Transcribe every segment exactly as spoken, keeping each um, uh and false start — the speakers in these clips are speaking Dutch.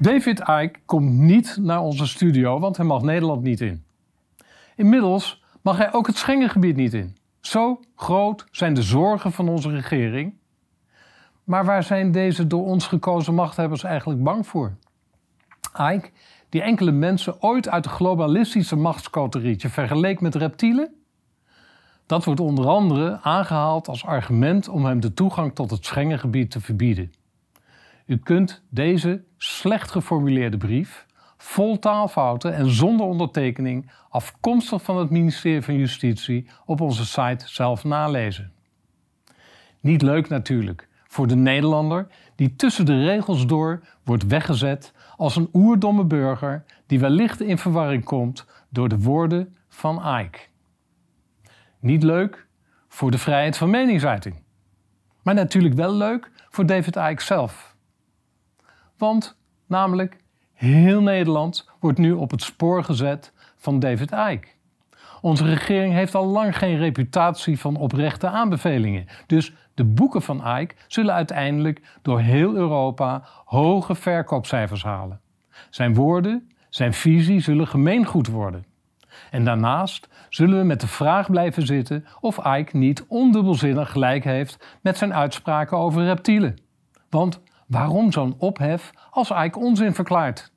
David Icke komt niet naar onze studio, want hij mag Nederland niet in. Inmiddels mag hij ook het Schengengebied niet in. Zo groot zijn de zorgen van onze regering. Maar waar zijn deze door ons gekozen machthebbers eigenlijk bang voor? Icke, die enkele mensen ooit uit de globalistische machtscoterietje vergeleek met reptielen? Dat wordt onder andere aangehaald als argument om hem de toegang tot het Schengengebied te verbieden. U kunt deze slecht geformuleerde brief, vol taalfouten en zonder ondertekening, afkomstig van het ministerie van Justitie, op onze site zelf nalezen. Niet leuk natuurlijk voor de Nederlander die tussen de regels door wordt weggezet als een oerdomme burger die wellicht in verwarring komt door de woorden van Icke. Niet leuk voor de vrijheid van meningsuiting. Maar natuurlijk wel leuk voor David Icke zelf. Want namelijk heel Nederland wordt nu op het spoor gezet van David Icke. Onze regering heeft al lang geen reputatie van oprechte aanbevelingen. Dus de boeken van Icke zullen uiteindelijk door heel Europa hoge verkoopcijfers halen. Zijn woorden, zijn visie zullen gemeengoed worden. En daarnaast zullen we met de vraag blijven zitten of Icke niet ondubbelzinnig gelijk heeft met zijn uitspraken over reptielen. Want waarom zo'n ophef als Icke onzin verklaart?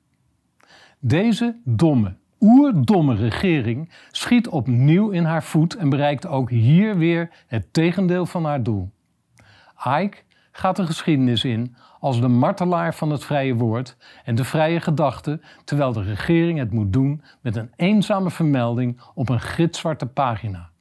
Deze domme, oerdomme regering schiet opnieuw in haar voet en bereikt ook hier weer het tegendeel van haar doel. Icke gaat de geschiedenis in als de martelaar van het vrije woord en de vrije gedachte, terwijl de regering het moet doen met een eenzame vermelding op een gitzwarte pagina.